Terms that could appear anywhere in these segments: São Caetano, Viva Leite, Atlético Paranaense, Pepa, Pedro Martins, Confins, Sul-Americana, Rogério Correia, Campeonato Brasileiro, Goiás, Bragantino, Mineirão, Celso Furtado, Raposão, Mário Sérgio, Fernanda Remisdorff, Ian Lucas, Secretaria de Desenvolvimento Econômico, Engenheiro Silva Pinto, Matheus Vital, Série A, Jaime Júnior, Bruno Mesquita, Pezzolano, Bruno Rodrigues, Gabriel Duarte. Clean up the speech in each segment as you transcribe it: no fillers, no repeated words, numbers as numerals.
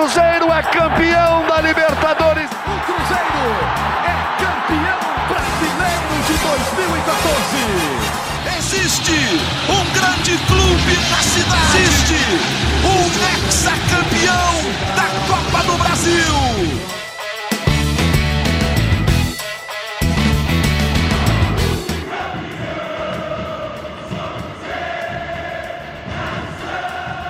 Cruzeiro é campeão da Libertadores. O Cruzeiro é campeão brasileiro de 2014. Existe um grande clube na cidade. Existe um hexacampeão da Copa do Brasil.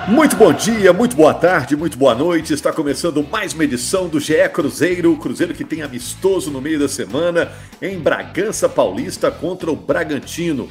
Muito bom dia, muito boa tarde, muito boa noite. Está começando mais uma edição do GE Cruzeiro. O Cruzeiro que tem amistoso no meio da semana em Bragança Paulista contra o Bragantino.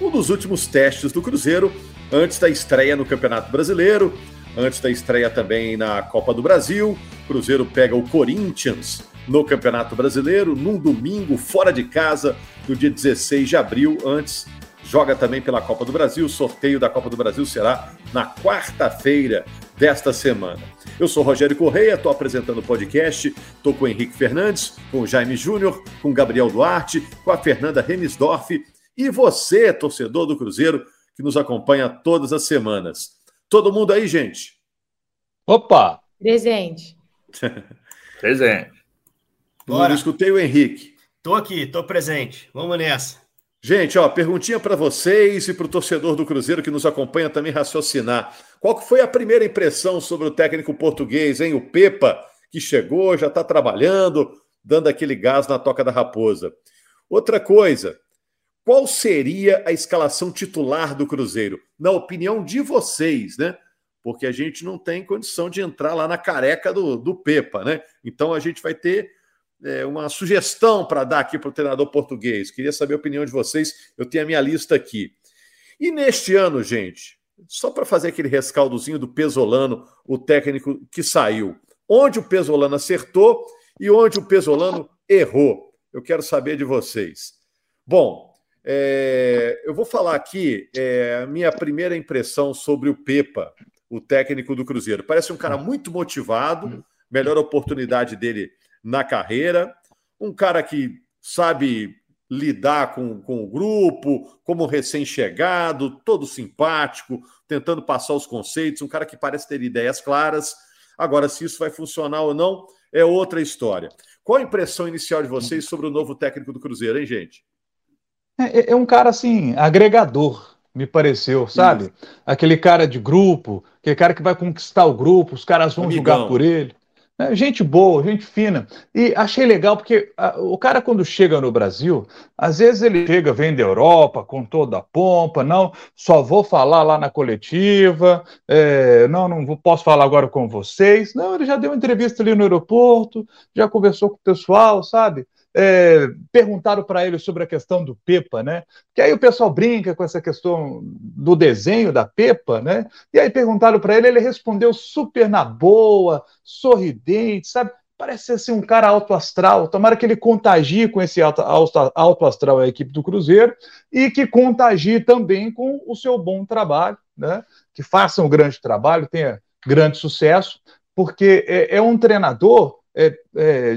Um dos últimos testes do Cruzeiro antes da estreia no Campeonato Brasileiro, antes da estreia também na Copa do Brasil. O Cruzeiro pega o Corinthians no Campeonato Brasileiro num domingo fora de casa no dia 16 de abril, antes joga também pela Copa do Brasil. O sorteio da Copa do Brasil será na quarta-feira desta semana. Eu sou Rogério Correia, estou apresentando o podcast, estou com o Henrique Fernandes, com o Jaime Júnior, com o Gabriel Duarte, com a Fernanda Remisdorff e você, torcedor do Cruzeiro, que nos acompanha todas as semanas. Todo mundo aí, gente? Opa! Presente. Presente. Bora. Não escutei o Henrique. Estou aqui, estou presente. Vamos nessa. Gente, ó, perguntinha para vocês e para o torcedor do Cruzeiro que nos acompanha também raciocinar. Qual que foi a primeira impressão sobre o técnico português, hein? O Pepa, que chegou, já está trabalhando, dando aquele gás na toca da raposa. Outra coisa, qual seria a escalação titular do Cruzeiro? Na opinião de vocês, né? Porque a gente não tem condição de entrar lá na careca do Pepa, né? Então a gente vai ter... uma sugestão para dar aqui para o treinador português. Queria saber a opinião de vocês. Eu tenho a minha lista aqui. E neste ano, gente, só para fazer aquele rescaldozinho do Pezzolano, o técnico que saiu. Onde o Pezzolano acertou e onde o Pezzolano errou. Eu quero saber de vocês. Bom, eu vou falar aqui a minha primeira impressão sobre o Pepa, o técnico do Cruzeiro. Parece um cara muito motivado. Melhor oportunidade dele na carreira, um cara que sabe lidar com o grupo, como recém-chegado, todo simpático, tentando passar os conceitos, um cara que parece ter ideias claras. Agora, se isso vai funcionar ou não, é outra história. Qual a impressão inicial de vocês sobre o novo técnico do Cruzeiro, hein, gente? É um cara, assim, agregador, me pareceu, sabe? Isso. Aquele cara de grupo, aquele cara que vai conquistar o grupo, os caras vão jogar por ele. Gente boa, gente fina. E achei legal porque o cara, quando chega no Brasil, às vezes ele chega, vem da Europa com toda a pompa, não, só vou falar lá na coletiva, não posso falar agora com vocês. Não, ele já deu uma entrevista ali no aeroporto, já conversou com o pessoal, sabe? Perguntaram para ele sobre a questão do Pepa, né? Que aí o pessoal brinca com essa questão do desenho da Pepa, né? E aí perguntaram para ele respondeu super na boa, sorridente, sabe? Parece ser assim, um cara alto astral. Tomara que ele contagie com esse alto astral a equipe do Cruzeiro e que contagie também com o seu bom trabalho, né? Que faça um grande trabalho, tenha grande sucesso, porque é um treinador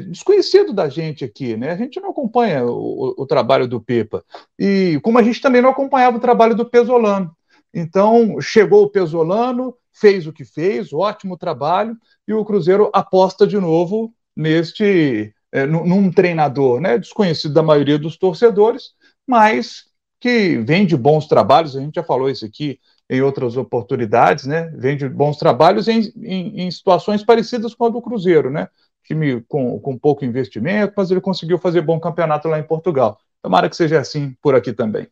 desconhecido da gente aqui, né? A gente não acompanha o trabalho do Pepa. E como a gente também não acompanhava o trabalho do Pezzolano. Então, chegou o Pezzolano, fez o que fez, ótimo trabalho, e o Cruzeiro aposta de novo num treinador, né? Desconhecido da maioria dos torcedores, mas que vem de bons trabalhos. A gente já falou isso aqui em outras oportunidades, né? Vem de bons trabalhos em situações parecidas com a do Cruzeiro, né? Time com pouco investimento, mas ele conseguiu fazer bom campeonato lá em Portugal. Tomara que seja assim por aqui também.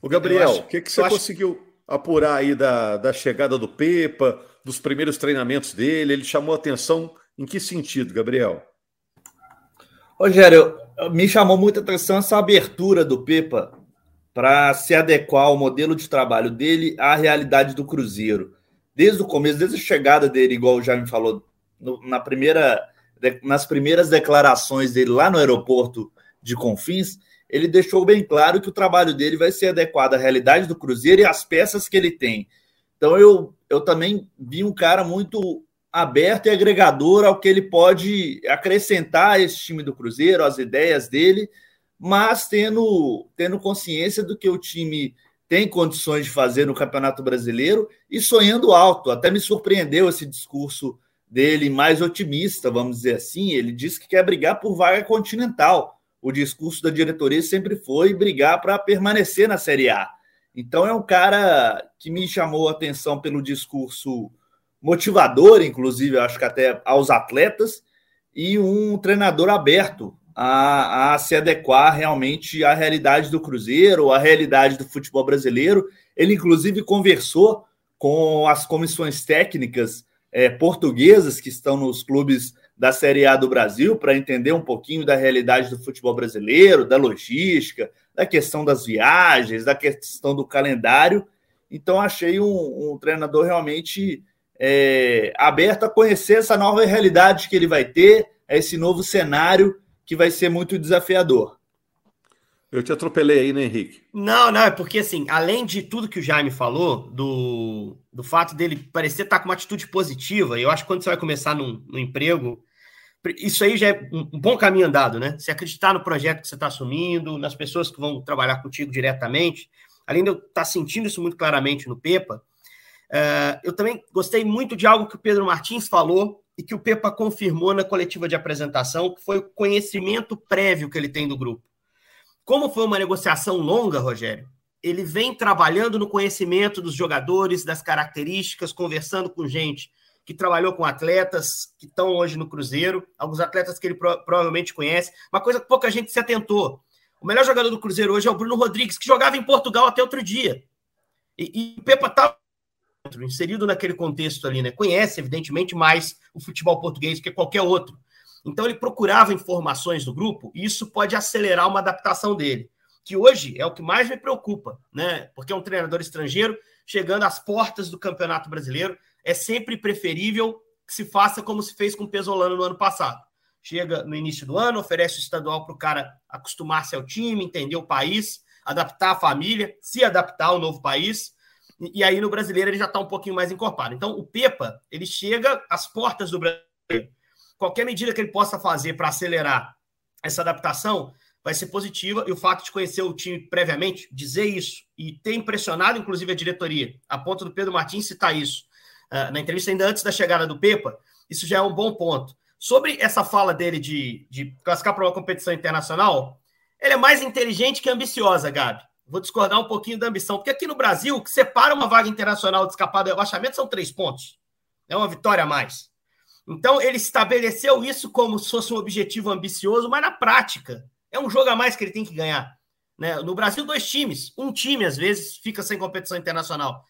Ô Gabriel, o que você conseguiu apurar aí da chegada do Pepa, dos primeiros treinamentos dele? Ele chamou atenção em que sentido, Gabriel? Rogério, me chamou muita atenção essa abertura do Pepa para se adequar ao modelo de trabalho dele à realidade do Cruzeiro. Desde o começo, desde a chegada dele, igual o Jaime falou, nas primeiras declarações dele lá no aeroporto de Confins, ele deixou bem claro que o trabalho dele vai ser adequado à realidade do Cruzeiro e às peças que ele tem. Então eu também vi um cara muito aberto e agregador ao que ele pode acrescentar a esse time do Cruzeiro, às ideias dele, mas tendo consciência do que o time tem condições de fazer no Campeonato Brasileiro e sonhando alto. Até me surpreendeu esse discurso dele mais otimista, vamos dizer assim. Ele disse que quer brigar por vaga continental. O discurso da diretoria sempre foi brigar para permanecer na Série A. Então é um cara que me chamou a atenção pelo discurso motivador, inclusive, eu acho que até aos atletas, e um treinador aberto a se adequar realmente à realidade do Cruzeiro, à realidade do futebol brasileiro. Ele, inclusive, conversou com as comissões técnicas portuguesas que estão nos clubes da Série A do Brasil para entender um pouquinho da realidade do futebol brasileiro, da logística, da questão das viagens, da questão do calendário. Então, achei um treinador realmente aberto a conhecer essa nova realidade que ele vai ter, esse novo cenário que vai ser muito desafiador. Eu te atropelei aí, né, Henrique? Não, é porque, assim, além de tudo que o Jaime falou, do fato dele parecer estar com uma atitude positiva, eu acho que quando você vai começar num emprego, isso aí já é um bom caminho andado, né? Você acreditar no projeto que você está assumindo, nas pessoas que vão trabalhar contigo diretamente. Além de eu estar sentindo isso muito claramente no Pepa, eu também gostei muito de algo que o Pedro Martins falou e que o Pepa confirmou na coletiva de apresentação, que foi o conhecimento prévio que ele tem do grupo. Como foi uma negociação longa, Rogério, ele vem trabalhando no conhecimento dos jogadores, das características, conversando com gente que trabalhou com atletas que estão hoje no Cruzeiro, alguns atletas que ele provavelmente conhece, uma coisa que pouca gente se atentou. O melhor jogador do Cruzeiro hoje é o Bruno Rodrigues, que jogava em Portugal até outro dia. E o Pepa estava inserido naquele contexto ali, né? Conhece, evidentemente, mais o futebol português que qualquer outro. Então, ele procurava informações do grupo e isso pode acelerar uma adaptação dele, que hoje é o que mais me preocupa, né? Porque é um treinador estrangeiro chegando às portas do Campeonato Brasileiro. É sempre preferível que se faça como se fez com o Pezzolano no ano passado. Chega no início do ano, oferece o estadual para o cara acostumar-se ao time, entender o país, adaptar a família, se adaptar ao novo país. E aí no brasileiro ele já está um pouquinho mais encorpado. Então o Pepa, ele chega às portas do brasileiro. Qualquer medida que ele possa fazer para acelerar essa adaptação vai ser positiva. E o fato de conhecer o time previamente, dizer isso e ter impressionado inclusive a diretoria, a ponto do Pedro Martins citar isso na entrevista ainda antes da chegada do Pepa, isso já é um bom ponto. Sobre essa fala dele de classificar para uma competição internacional, ele é mais inteligente que ambiciosa, Gabi. Vou discordar um pouquinho da ambição, porque aqui no Brasil, o que separa uma vaga internacional de escapar do rebaixamento são 3 pontos. É uma vitória a mais. Então, ele estabeleceu isso como se fosse um objetivo ambicioso, mas na prática, é um jogo a mais que ele tem que ganhar, né? No Brasil, 2 times. Um time, às vezes, fica sem competição internacional.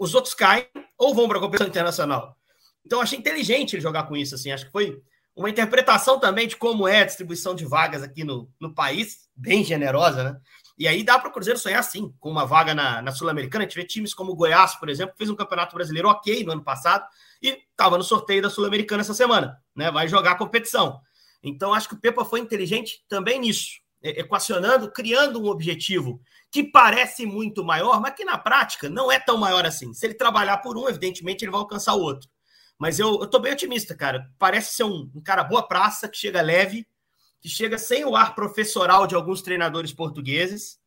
Os outros caem ou vão para a competição internacional. Então, achei inteligente ele jogar com isso, assim. Acho que foi uma interpretação também de como é a distribuição de vagas aqui no país, bem generosa, né? E aí dá para o Cruzeiro sonhar, sim, com uma vaga na Sul-Americana. A gente vê times como o Goiás, por exemplo, que fez um Campeonato Brasileiro ok no ano passado e estava no sorteio da Sul-Americana essa semana, né? Vai jogar a competição. Então, acho que o Pepa foi inteligente também nisso, equacionando, criando um objetivo que parece muito maior, mas que na prática não é tão maior assim. Se ele trabalhar por um, evidentemente, ele vai alcançar o outro. Mas eu estou bem otimista, cara. Parece ser um cara boa praça, que chega leve, que chega sem o ar professoral de alguns treinadores portugueses,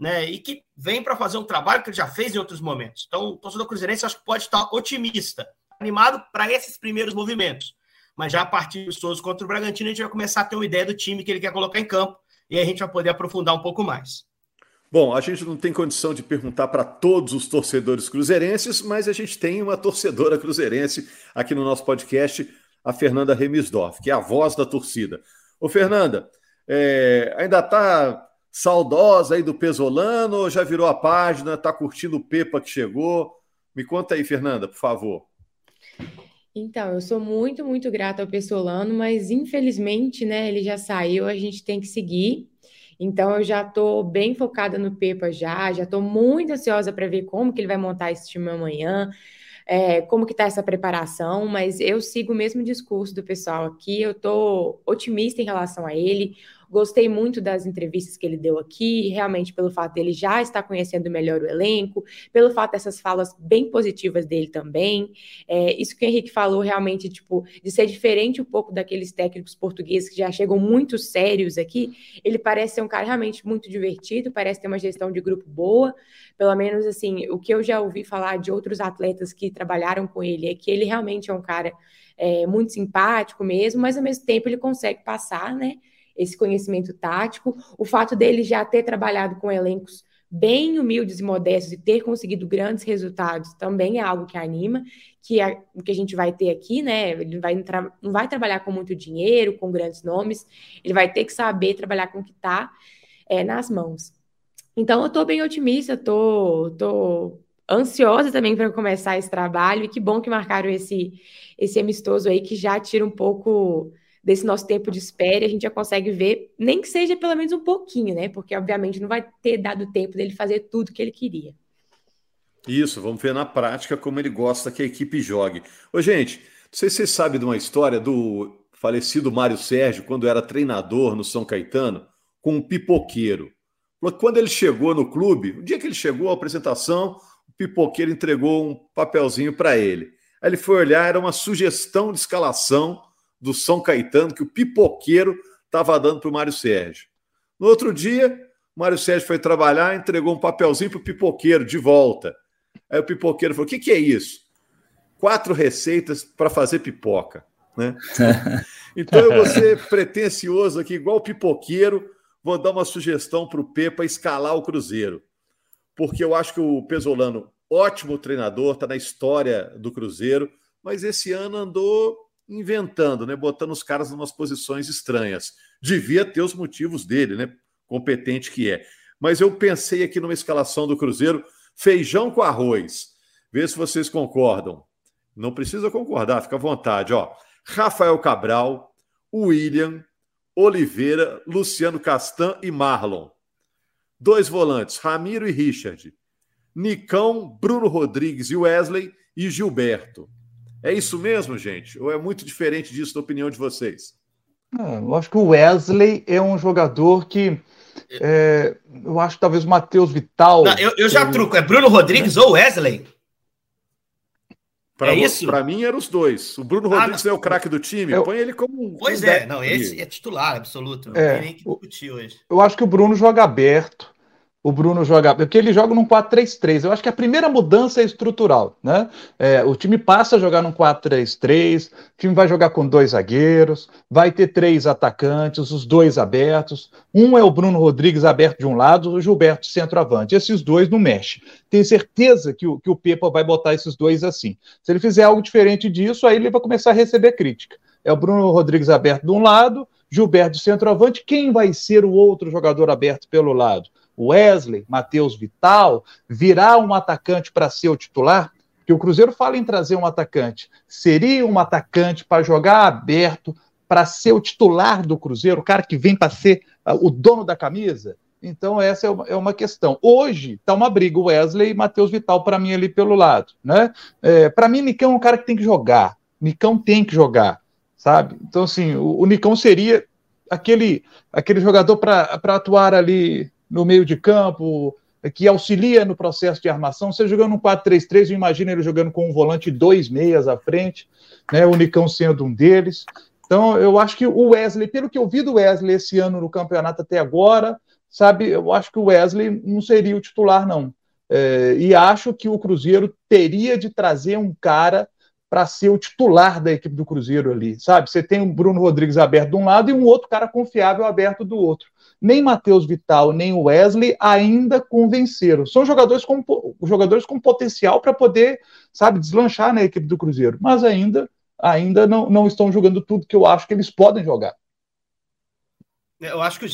né, e que vem para fazer um trabalho que ele já fez em outros momentos. Então, o torcedor cruzeirense acho que pode estar otimista, animado para esses primeiros movimentos. Mas já a partir do Souza contra o Bragantino, a gente vai começar a ter uma ideia do time que ele quer colocar em campo, e aí a gente vai poder aprofundar um pouco mais. Bom, a gente não tem condição de perguntar para todos os torcedores cruzeirenses, mas a gente tem uma torcedora cruzeirense aqui no nosso podcast, a Fernanda Remisdorff, que é a voz da torcida. Ô, Fernanda, ainda tá saudosa aí do Pezzolano ou já virou a página, tá curtindo o Pepa que chegou? Me conta aí, Fernanda, por favor. Então, eu sou muito, muito grata ao Pezzolano, mas infelizmente, né, ele já saiu, a gente tem que seguir. Então, eu já tô bem focada no Pepa já tô muito ansiosa para ver como que ele vai montar esse time amanhã. Como que está essa preparação, mas eu sigo o mesmo discurso do pessoal aqui, eu estou otimista em relação a ele, Gostei muito das entrevistas que ele deu aqui, realmente pelo fato dele já estar conhecendo melhor o elenco, pelo fato dessas falas bem positivas dele também. Isso que o Henrique falou realmente, de ser diferente um pouco daqueles técnicos portugueses que já chegam muito sérios aqui. Ele parece ser um cara realmente muito divertido, parece ter uma gestão de grupo boa, pelo menos assim, o que eu já ouvi falar de outros atletas que trabalharam com ele é que ele realmente é um cara muito simpático mesmo, mas ao mesmo tempo ele consegue passar, né, esse conhecimento tático. O fato dele já ter trabalhado com elencos bem humildes e modestos e ter conseguido grandes resultados também é algo que anima, que é o que a gente vai ter aqui, né? Ele não vai trabalhar com muito dinheiro, com grandes nomes, ele vai ter que saber trabalhar com o que está nas mãos. Então, eu estou bem otimista, estou ansiosa também para começar esse trabalho, e que bom que marcaram esse amistoso aí, que já tira um pouco desse nosso tempo de espera, a gente já consegue ver, nem que seja pelo menos um pouquinho, né? Porque, obviamente, não vai ter dado tempo dele fazer tudo que ele queria. Isso, vamos ver na prática como ele gosta que a equipe jogue. Ô, gente, não sei se vocês sabem de uma história do falecido Mário Sérgio, quando era treinador no São Caetano, com um pipoqueiro. Quando ele chegou no clube, o dia que ele chegou à apresentação, o pipoqueiro entregou um papelzinho para ele. Aí ele foi olhar, era uma sugestão de escalação do São Caetano, que o pipoqueiro estava dando para o Mário Sérgio. No outro dia, o Mário Sérgio foi trabalhar, entregou um papelzinho para o pipoqueiro, de volta. Aí o pipoqueiro falou, o que é isso? 4 receitas para fazer pipoca. Né? Então eu vou ser pretencioso aqui, igual o pipoqueiro, vou dar uma sugestão para o Pepa escalar o Cruzeiro. Porque eu acho que o Pezzolano, ótimo treinador, está na história do Cruzeiro, mas esse ano andou inventando, né? Botando os caras em umas posições estranhas. Devia ter os motivos dele, né? Competente que é. Mas eu pensei aqui numa escalação do Cruzeiro, feijão com arroz. Vê se vocês concordam. Não precisa concordar, fica à vontade. Ó, Rafael Cabral, William, Oliveira, Luciano Castan e Marlon. 2 volantes, Ramiro e Richard. Nicão, Bruno Rodrigues e Wesley e Gilberto. É isso mesmo, gente? Ou é muito diferente disso da opinião de vocês? Eu acho que o Wesley é um jogador que... eu acho que talvez o Matheus Vital... Não, eu já truco. É Bruno Rodrigues ou Wesley? Isso? Para mim, eram os dois. O Bruno Rodrigues é o craque do time. Põe ele como... Pois é. Não, esse é titular absoluto. Não tem nem que discutir hoje. Eu acho que o Bruno joga aberto. O Bruno joga... Porque ele joga num 4-3-3. Eu acho que a primeira mudança é estrutural, né? O time passa a jogar num 4-3-3, o time vai jogar com 2 zagueiros, vai ter 3 atacantes, os 2 abertos. Um é o Bruno Rodrigues aberto de um lado, o Gilberto centroavante. Esses dois não mexem. Tenho certeza que o Pepa vai botar esses dois assim. Se ele fizer algo diferente disso, aí ele vai começar a receber crítica. É o Bruno Rodrigues aberto de um lado, Gilberto centroavante. Quem vai ser o outro jogador aberto pelo lado? Wesley, Matheus Vital, virar um atacante para ser o titular? Porque o Cruzeiro fala em trazer um atacante. Seria um atacante para jogar aberto, para ser o titular do Cruzeiro, o cara que vem para ser o dono da camisa? Então essa é uma questão. Hoje está uma briga, Wesley e Matheus Vital para mim ali pelo lado. Né? Para mim, Nicão é um cara que tem que jogar. Nicão tem que jogar, sabe? Então assim, o Nicão seria aquele jogador para atuar ali no meio de campo, que auxilia no processo de armação. Você jogando um 4-3-3, eu imagino ele jogando com um volante e 2 meias à frente, né, o Nicão sendo um deles. Então, eu acho que o Wesley, pelo que eu vi do Wesley esse ano no campeonato até agora, sabe, eu acho que o Wesley não seria o titular, não. E acho que o Cruzeiro teria de trazer um cara para ser o titular da equipe do Cruzeiro ali, sabe? Você tem o Bruno Rodrigues aberto de um lado e um outro cara confiável aberto do outro. Nem Matheus Vital, nem Wesley ainda convenceram. São jogadores com potencial para poder, sabe, deslanchar na equipe do Cruzeiro, mas ainda não estão jogando tudo que eu acho que eles podem jogar. Eu acho que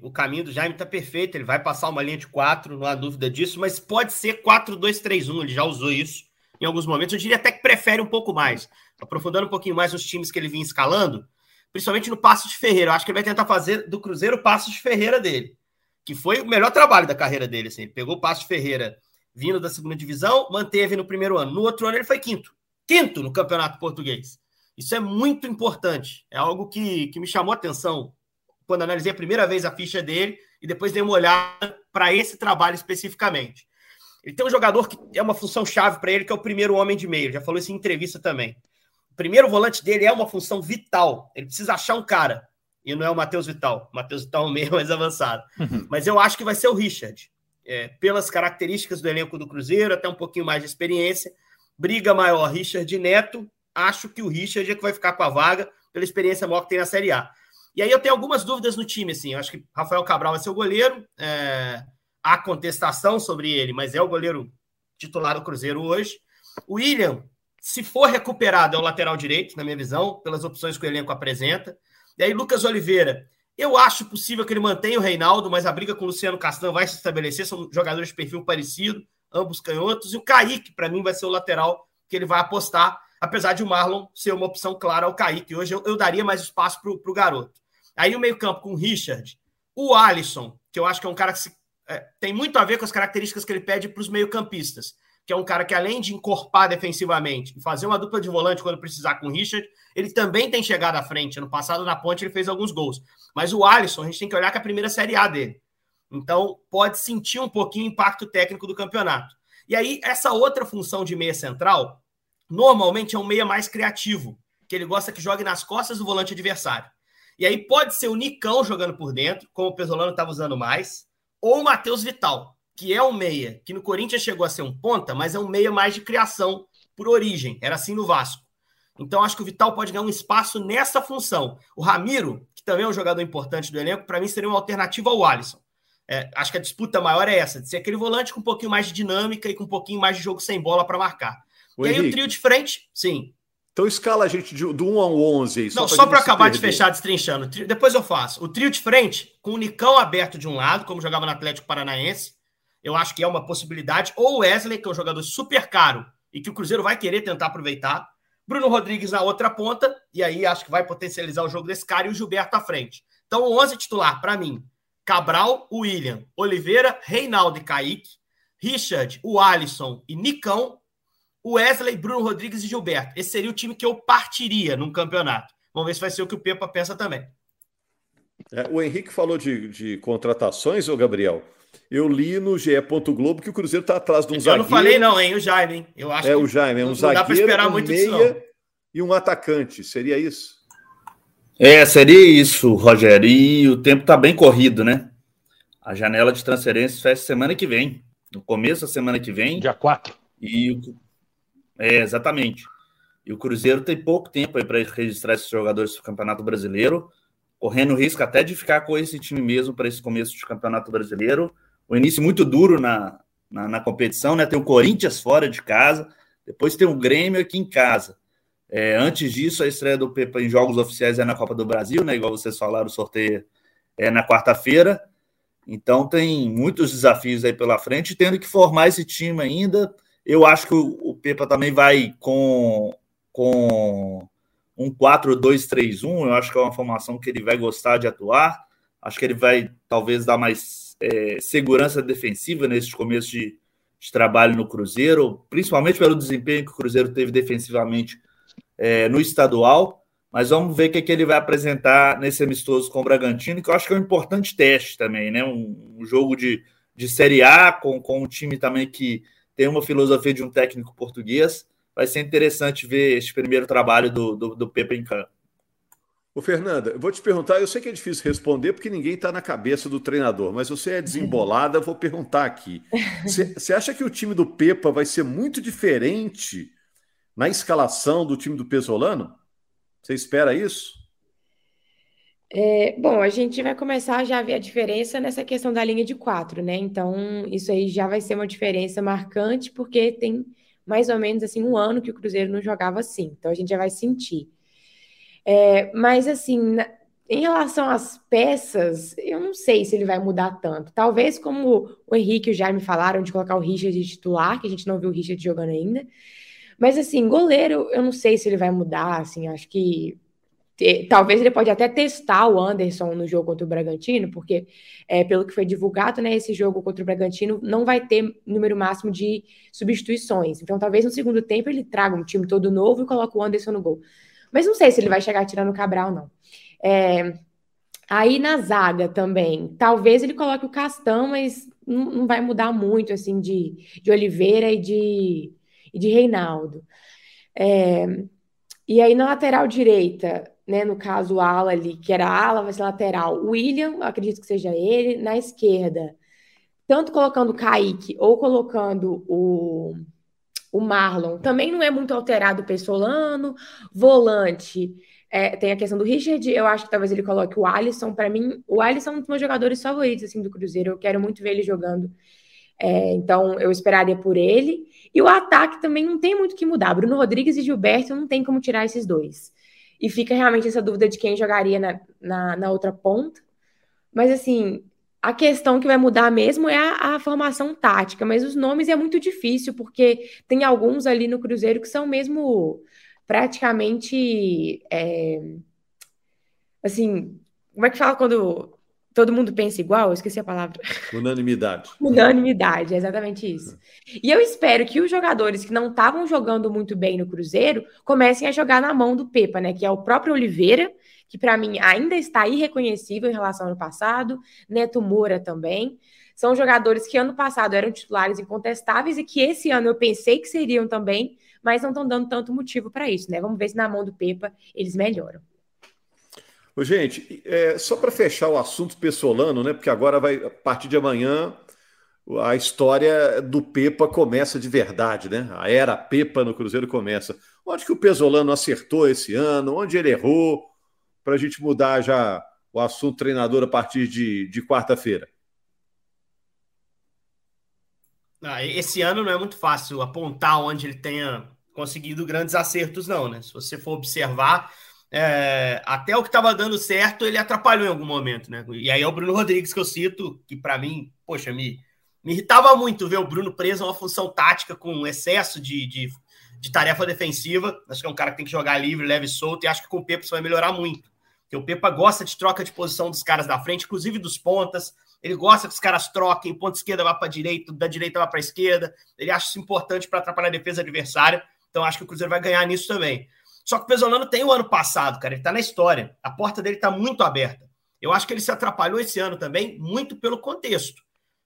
o caminho do Jaime está perfeito. Ele vai passar uma linha de 4, não há dúvida disso, mas pode ser 4-2-3-1, ele já usou isso em alguns momentos. Eu diria até que prefere um pouco mais, aprofundando um pouquinho mais os times que ele vinha escalando, principalmente no Paço de Ferreira. Eu acho que ele vai tentar fazer do Cruzeiro o Paço de Ferreira dele, que foi o melhor trabalho da carreira dele. Assim. Ele pegou o Paço de Ferreira vindo da segunda divisão, manteve no primeiro ano. No outro ano ele foi quinto. Quinto no Campeonato Português. Isso é muito importante. É algo que me chamou a atenção quando analisei a primeira vez a ficha dele e depois dei uma olhada para esse trabalho especificamente. Ele tem um jogador que é uma função chave para ele, que é o primeiro homem de meio. Já falou isso em entrevista também. O primeiro volante dele é uma função vital. Ele precisa achar um cara. E não é o Matheus Vital. O Matheus Vital é um meio mais avançado. Uhum. Mas eu acho que vai ser o Richard. É, pelas características do elenco do Cruzeiro, até um pouquinho mais de experiência. Briga maior, Richard e Neto. Acho que o Richard é que vai ficar com a vaga pela experiência maior que tem na Série A. E aí eu tenho algumas dúvidas no time, assim. Eu acho que Rafael Cabral vai ser o goleiro. Há contestação sobre ele, mas é o goleiro titular do Cruzeiro hoje. O William, se for recuperado, é o lateral direito, na minha visão, pelas opções que o elenco apresenta. E aí Lucas Oliveira, eu acho possível que ele mantenha o Reinaldo, mas a briga com o Luciano Castan vai se estabelecer. São jogadores de perfil parecido, ambos canhotos. E o Kaique, para mim, vai ser o lateral que ele vai apostar, apesar de o Marlon ser uma opção clara ao Kaique. Hoje eu daria mais espaço para o garoto. Aí o meio-campo com o Richard, o Alisson, que eu acho que é um cara que tem muito a ver com as características que ele pede para os meio-campistas, que é um cara que, além de encorpar defensivamente e fazer uma dupla de volante quando precisar com o Richard, ele também tem chegado à frente. Ano passado, na Ponte, ele fez alguns gols. Mas o Alisson, a gente tem que olhar que é a primeira Série A dele. Então, pode sentir um pouquinho o impacto técnico do campeonato. E aí, essa outra função de meia central, normalmente é um meia mais criativo, que ele gosta que jogue nas costas do volante adversário. E aí pode ser o Nicão jogando por dentro, como o Pezzolano estava usando mais, ou o Matheus Vital, que é um meia, que no Corinthians chegou a ser um ponta, mas é um meia mais de criação por origem. Era assim no Vasco. Então acho que o Vital pode ganhar um espaço nessa função. O Ramiro, que também é um jogador importante do elenco, para mim seria uma alternativa ao Alisson. Acho que a disputa maior é essa, de ser aquele volante com um pouquinho mais de dinâmica e com um pouquinho mais de jogo sem bola para marcar. E aí o trio de frente, sim. Então escala a gente do 1 ao 11 aí. Não, só para acabar de fechar destrinchando. Depois eu faço. O trio de frente, com o Nicão aberto de um lado, como jogava no Atlético Paranaense, eu acho que é uma possibilidade. Ou o Wesley, que é um jogador super caro e que o Cruzeiro vai querer tentar aproveitar. Bruno Rodrigues na outra ponta, e aí acho que vai potencializar o jogo desse cara, e o Gilberto à frente. Então o 11 titular, para mim, Cabral, William, Oliveira, Reinaldo e Kaique, Richard, o Alisson e Nicão, Wesley, Bruno Rodrigues e Gilberto. Esse seria o time que eu partiria num campeonato. Vamos ver se vai ser o que o Pepa pensa também. O Henrique falou de contratações, ô Gabriel. Eu li no GE. Globo que o Cruzeiro está atrás de um zagueiro. Eu não falei não, hein? O Jaime, hein? Eu acho que o Jaime. É um zagueiro, dá pra esperar muito meia disso, não. E um atacante. Seria isso? Seria isso, Rogério. E o tempo está bem corrido, né? A janela de transferências fecha semana que vem. No começo da semana que vem. Dia 4. E o... exatamente. E o Cruzeiro tem pouco tempo aí para registrar esses jogadores do Campeonato Brasileiro, correndo o risco até de ficar com esse time mesmo para esse começo de Campeonato Brasileiro. O início muito duro na competição, né? Tem o Corinthians fora de casa, depois tem o Grêmio aqui em casa. Antes disso, a estreia do Pepa em jogos oficiais é na Copa do Brasil, né? Igual vocês falaram, o sorteio é na quarta-feira. Então tem muitos desafios aí pela frente, tendo que formar esse time ainda. Eu acho que o Pepa também vai com um 4-2-3-1. Eu acho que é uma formação que ele vai gostar de atuar. Acho que ele vai, talvez, dar mais segurança defensiva nesse começo de trabalho no Cruzeiro, principalmente pelo desempenho que o Cruzeiro teve defensivamente no estadual. Mas vamos ver o que ele vai apresentar nesse amistoso com o Bragantino, que eu acho que é um importante teste também, né? Um jogo de Série A com um time também que tem uma filosofia de um técnico português. Vai ser interessante ver este primeiro trabalho do Pepa em campo. Ô, Fernanda, eu vou te perguntar, eu sei que é difícil responder porque ninguém está na cabeça do treinador, mas você é desembolada, eu vou perguntar aqui. Você acha que o time do Pepa vai ser muito diferente na escalação do time do Pezzolano? Você espera isso? Bom, a gente vai começar já a ver a diferença nessa questão da linha de 4, né? Então, isso aí já vai ser uma diferença marcante, porque tem mais ou menos assim um ano que o Cruzeiro não jogava assim. Então, a gente já vai sentir. Mas, assim, em relação às peças, eu não sei se ele vai mudar tanto. Talvez, como o Henrique e o Jaime falaram, de colocar o Richard de titular, que a gente não viu o Richard jogando ainda. Mas, assim, goleiro, eu não sei se ele vai mudar, assim, acho que... Talvez ele pode até testar o Anderson no jogo contra o Bragantino, porque, pelo que foi divulgado, né, esse jogo contra o Bragantino não vai ter número máximo de substituições. Então, talvez no segundo tempo ele traga um time todo novo e coloque o Anderson no gol. Mas não sei se ele vai chegar tirando o Cabral, não. Aí na zaga também, talvez ele coloque o Castão, mas não vai mudar muito, assim, de Oliveira e de Reinaldo. E aí na lateral direita, né, no caso o ala ali, que era ala, vai ser lateral. O William, acredito que seja ele. Na esquerda, tanto colocando o Kaique ou colocando o Marlon, também não é muito alterado o Pezzolano. Volante, tem a questão do Richard, eu acho que talvez ele coloque o Alisson. Para mim, o Alisson é um dos meus jogadores favoritos, assim, do Cruzeiro, eu quero muito ver ele jogando, então eu esperaria por ele. E o ataque também não tem muito o que mudar, Bruno Rodrigues e Gilberto não tem como tirar esses dois, e fica realmente essa dúvida de quem jogaria na outra ponta. Mas assim, a questão que vai mudar mesmo é a formação tática, mas os nomes é muito difícil, porque tem alguns ali no Cruzeiro que são mesmo praticamente, assim, como é que fala quando todo mundo pensa igual? Eu esqueci a palavra. Unanimidade. Unanimidade, é exatamente isso. E eu espero que os jogadores que não estavam jogando muito bem no Cruzeiro comecem a jogar na mão do Pepa, né, que é o próprio Oliveira, que para mim ainda está irreconhecível em relação ao ano passado, Neto Moura também. São jogadores que ano passado eram titulares incontestáveis e que esse ano eu pensei que seriam também, mas não estão dando tanto motivo para isso, né? Vamos ver se na mão do Pepa eles melhoram. Ô, gente, só para fechar o assunto Pezzolano, né? Porque agora vai, a partir de amanhã, a história do Pepa começa de verdade, né? A era Pepa no Cruzeiro começa. Onde que o Pezzolano acertou esse ano? Onde ele errou? Para a gente mudar já o assunto treinador a partir de quarta-feira. Esse ano não é muito fácil apontar onde ele tenha conseguido grandes acertos, não, né? Se você for observar, até o que estava dando certo, ele atrapalhou em algum momento, né? E aí é o Bruno Rodrigues que eu cito, que para mim, poxa, me irritava muito ver o Bruno preso a uma função tática com excesso de tarefa defensiva. Acho que é um cara que tem que jogar livre, leve e solto, e acho que com o Pepa isso vai melhorar muito. Porque o Pepa gosta de troca de posição dos caras da frente, inclusive dos pontas. Ele gosta que os caras troquem, ponta esquerda vai para a direita, da direita vai para a esquerda. Ele acha isso importante para atrapalhar a defesa adversária. Então acho que o Cruzeiro vai ganhar nisso também. Só que o Pezzolano tem o ano passado, cara. Ele está na história. A porta dele está muito aberta. Eu acho que ele se atrapalhou esse ano também, muito pelo contexto.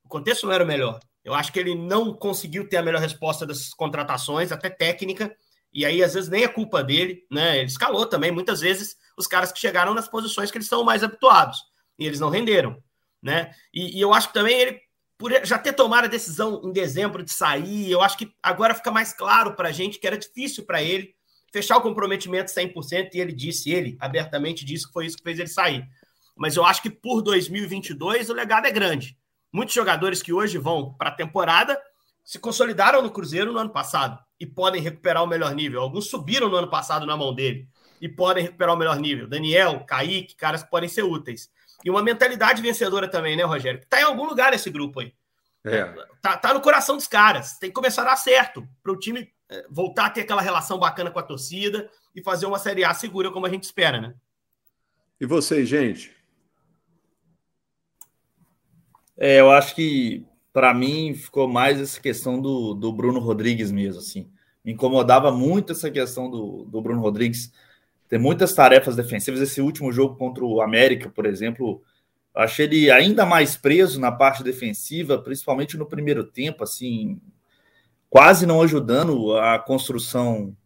O contexto não era o melhor. Eu acho que ele não conseguiu ter a melhor resposta das contratações, até técnica. E aí, às vezes, nem é culpa dele, né? Ele escalou também, muitas vezes, os caras que chegaram nas posições que eles estão mais habituados. E eles não renderam, né? E eu acho que também ele, por já ter tomado a decisão em dezembro de sair, eu acho que agora fica mais claro pra gente que era difícil para ele fechar o comprometimento 100%, e ele abertamente disse que foi isso que fez ele sair. Mas eu acho que por 2022 o legado é grande. Muitos jogadores que hoje vão para a temporada se consolidaram no Cruzeiro no ano passado e podem recuperar o melhor nível. Alguns subiram no ano passado na mão dele e podem recuperar o melhor nível. Daniel, Kaique, caras que podem ser úteis. E uma mentalidade vencedora também, né, Rogério? Tá em algum lugar esse grupo aí. Tá no coração dos caras. Tem que começar a dar certo para o time voltar a ter aquela relação bacana com a torcida e fazer uma Série A segura como a gente espera, né? E vocês, gente? Eu acho que, para mim, ficou mais essa questão do Bruno Rodrigues mesmo, assim. Me incomodava muito essa questão do Bruno Rodrigues ter muitas tarefas defensivas. Esse último jogo contra o América, por exemplo, achei ele ainda mais preso na parte defensiva, principalmente no primeiro tempo, assim, quase não ajudando a construção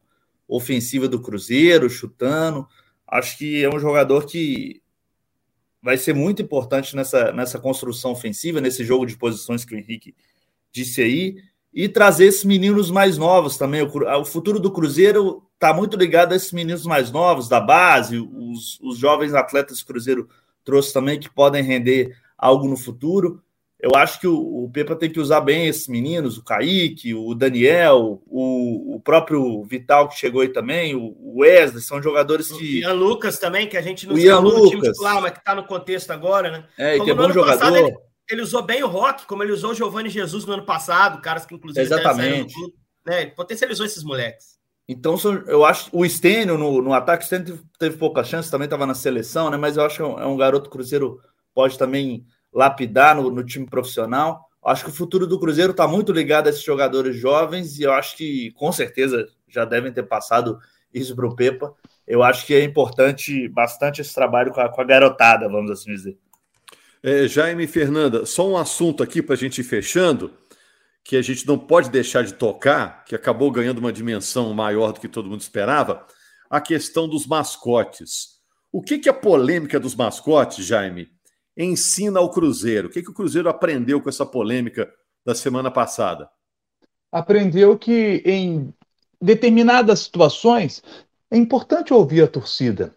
ofensiva do Cruzeiro, chutando. Acho que é um jogador que vai ser muito importante nessa construção ofensiva, nesse jogo de posições que o Henrique disse aí, e trazer esses meninos mais novos também. O futuro do Cruzeiro está muito ligado a esses meninos mais novos, da base, os jovens atletas que o Cruzeiro trouxe também, que podem render algo no futuro. Eu acho que o Pepa tem que usar bem esses meninos, o Kaique, o Daniel, o próprio Vital, que chegou aí também, o Wesley, são jogadores que... O Ian Lucas também, que a gente não sabe no time titular, mas que está no contexto agora, né? Que é bom jogador. Passado, ele usou bem o Roque, como ele usou o Giovanni Jesus no ano passado, caras que inclusive... Exatamente. Clube, né? Ele potencializou esses moleques. Então, eu acho... O Stênio, no ataque, o Stênio teve pouca chance, também estava na seleção, né? Mas eu acho que é um garoto Cruzeiro pode também... lapidar no time profissional. Acho que o futuro do Cruzeiro está muito ligado a esses jogadores jovens, e eu acho que, com certeza, já devem ter passado isso para o Pepa. Eu acho que é importante bastante esse trabalho com a garotada, vamos assim dizer. Jaime e Fernanda, só um assunto aqui para a gente ir fechando, que a gente não pode deixar de tocar, que acabou ganhando uma dimensão maior do que todo mundo esperava, a questão dos mascotes. O que a polêmica dos mascotes, Jaime, ensina ao Cruzeiro? O que o Cruzeiro aprendeu com essa polêmica da semana passada? Aprendeu que em determinadas situações é importante ouvir a torcida.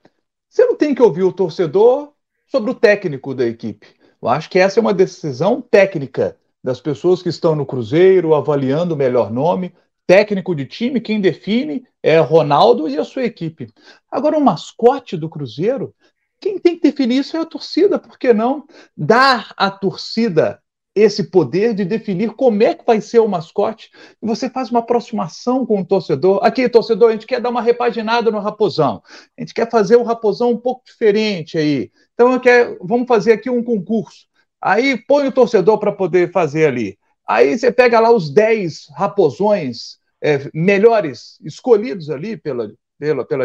Você não tem que ouvir o torcedor sobre o técnico da equipe. Eu acho que essa é uma decisão técnica das pessoas que estão no Cruzeiro, avaliando o melhor nome. Técnico de time, quem define é Ronaldo e a sua equipe. Agora, o mascote do Cruzeiro, quem tem que definir isso é a torcida. Por que não dar à torcida esse poder de definir como é que vai ser o mascote? E você faz uma aproximação com o torcedor. Aqui, torcedor, a gente quer dar uma repaginada no Raposão. A gente quer fazer o Raposão um pouco diferente aí. Então, vamos fazer aqui um concurso. Aí põe o torcedor para poder fazer ali. Aí você pega lá os 10 raposões melhores, escolhidos ali pela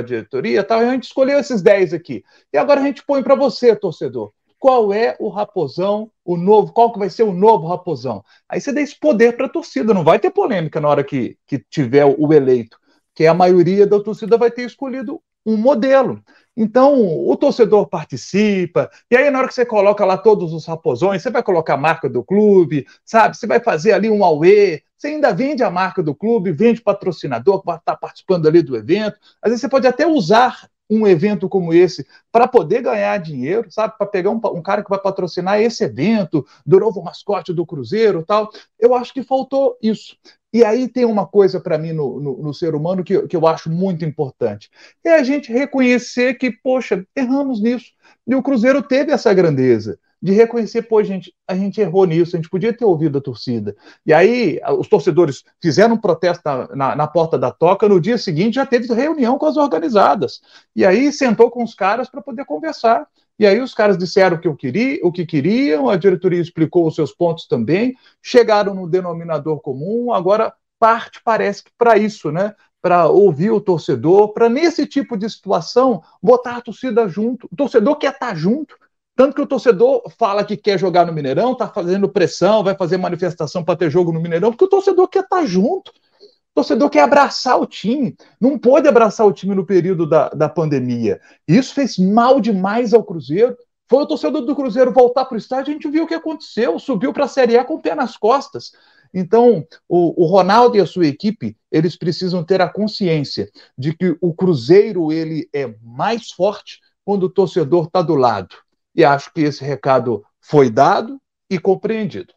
diretoria, tal, e a gente escolheu esses 10 aqui. E agora a gente põe para você, torcedor, qual é o raposão, o novo, qual que vai ser o novo raposão? Aí você dá esse poder para a torcida, não vai ter polêmica na hora que tiver o eleito, porque a maioria da torcida vai ter escolhido um modelo. Então, o torcedor participa, e aí na hora que você coloca lá todos os raposões, você vai colocar a marca do clube, sabe? Você vai fazer ali um auê, você ainda vende a marca do clube, vende patrocinador que está participando ali do evento. Às vezes você pode até usar um evento como esse para poder ganhar dinheiro, sabe? Para pegar um cara que vai patrocinar esse evento, do novo mascote do Cruzeiro e tal. Eu acho que faltou isso. E aí tem uma coisa para mim no ser humano que eu acho muito importante. É a gente reconhecer que, poxa, erramos nisso. E o Cruzeiro teve essa grandeza de reconhecer, pô, gente, a gente errou nisso, a gente podia ter ouvido a torcida. E aí os torcedores fizeram um protesto na porta da Toca, no dia seguinte já teve reunião com as organizadas. E aí sentou com os caras para poder conversar. E aí os caras disseram o que queriam, a diretoria explicou os seus pontos também, chegaram no denominador comum, agora parte parece que para isso, né? Para ouvir o torcedor, para nesse tipo de situação, botar a torcida junto. O torcedor quer estar junto, tanto que o torcedor fala que quer jogar no Mineirão, está fazendo pressão, vai fazer manifestação para ter jogo no Mineirão, porque o torcedor quer estar junto. O torcedor quer abraçar o time, não pôde abraçar o time no período da pandemia. Isso fez mal demais ao Cruzeiro. Foi o torcedor do Cruzeiro voltar para o estádio, a gente viu o que aconteceu, subiu para a Série A com o pé nas costas. Então, o Ronaldo e a sua equipe, eles precisam ter a consciência de que o Cruzeiro ele é mais forte quando o torcedor está do lado. E acho que esse recado foi dado e compreendido.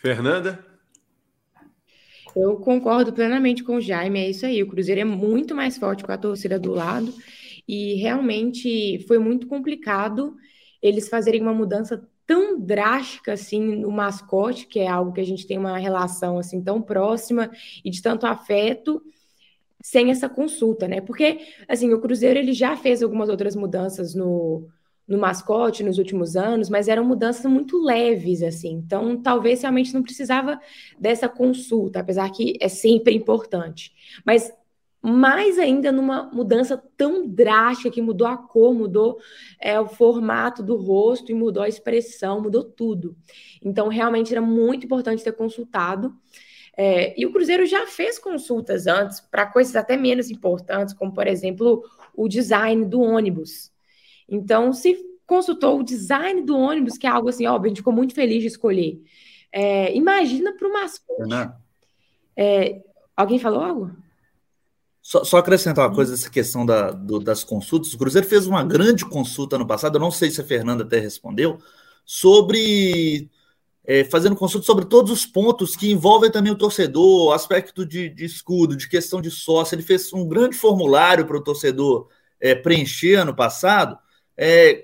Fernanda? Eu concordo plenamente com o Jaime, é isso aí, o Cruzeiro é muito mais forte com a torcida do lado e realmente foi muito complicado eles fazerem uma mudança tão drástica assim no mascote, que é algo que a gente tem uma relação assim tão próxima e de tanto afeto, sem essa consulta, né? Porque assim, o Cruzeiro ele já fez algumas outras mudanças no mascote nos últimos anos, mas eram mudanças muito leves, assim, então talvez realmente não precisava dessa consulta, apesar que é sempre importante, mas mais ainda numa mudança tão drástica que mudou a cor, mudou o formato do rosto e mudou a expressão, mudou tudo, então realmente era muito importante ter consultado. E o Cruzeiro já fez consultas antes para coisas até menos importantes, como por exemplo o design do ônibus. Então, se consultou o design do ônibus, que é algo assim, óbvio, a gente ficou muito feliz de escolher. Imagina para o mascote. Alguém falou algo? Só acrescentar uma coisa dessa questão das consultas. O Cruzeiro fez uma grande consulta no passado, eu não sei se a Fernanda até respondeu, sobre fazendo consulta sobre todos os pontos que envolvem também o torcedor, aspecto de escudo, de questão de sócio. Ele fez um grande formulário para o torcedor preencher ano passado,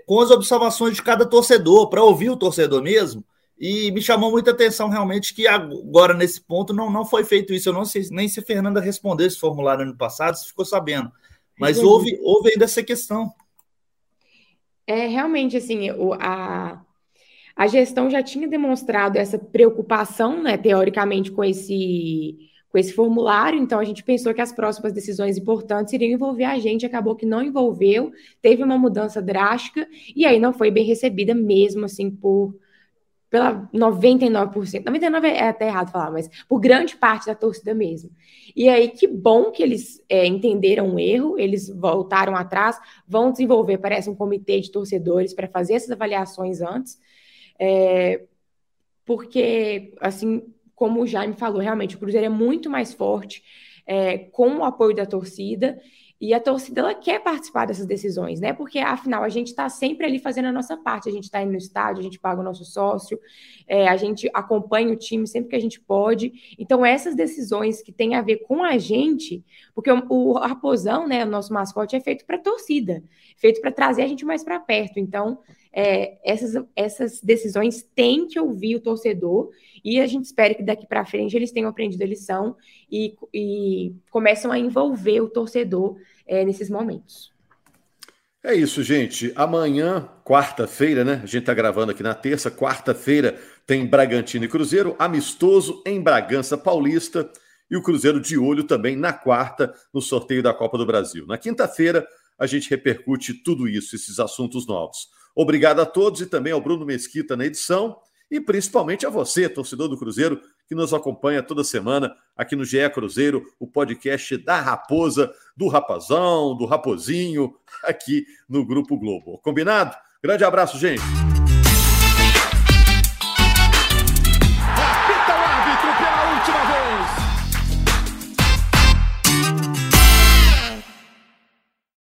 com as observações de cada torcedor, para ouvir o torcedor mesmo, e me chamou muita atenção realmente que agora nesse ponto não foi feito isso. Eu não sei nem se a Fernanda respondeu esse formulário ano passado, se ficou sabendo, mas houve ainda essa questão. Realmente, assim, a gestão já tinha demonstrado essa preocupação, né, teoricamente, com esse com esse formulário, então a gente pensou que as próximas decisões importantes iriam envolver a gente, acabou que não envolveu, teve uma mudança drástica, e aí não foi bem recebida mesmo, assim, pela 99%, 99% é até errado falar, mas por grande parte da torcida mesmo. E aí, que bom que eles entenderam o erro, eles voltaram atrás, vão desenvolver, parece, um comitê de torcedores para fazer essas avaliações antes, porque, assim, como o Jaime falou, realmente o Cruzeiro é muito mais forte com o apoio da torcida, e a torcida, ela quer participar dessas decisões, né? Porque, afinal, a gente está sempre ali fazendo a nossa parte. A gente está indo no estádio, a gente paga o nosso sócio, a gente acompanha o time sempre que a gente pode. Então, essas decisões que têm a ver com a gente, porque o Raposão, né, o nosso mascote, é feito para a torcida, feito para trazer a gente mais para perto. Então, essas decisões têm que ouvir o torcedor, e a gente espera que daqui para frente eles tenham aprendido a lição e começam a envolver o torcedor nesses momentos. É isso, gente. Amanhã, quarta-feira, né? A gente tá gravando aqui na terça, quarta-feira tem Bragantino e Cruzeiro, amistoso em Bragança Paulista, e o Cruzeiro de olho também na quarta no sorteio da Copa do Brasil. Na quinta-feira a gente repercute tudo isso, esses assuntos novos. Obrigado a todos e também ao Bruno Mesquita na edição e principalmente a você, torcedor do Cruzeiro, que nos acompanha toda semana aqui no GE Cruzeiro, o podcast da Raposa, do Rapazão, do Raposinho, aqui no Grupo Globo. Combinado? Grande abraço, gente!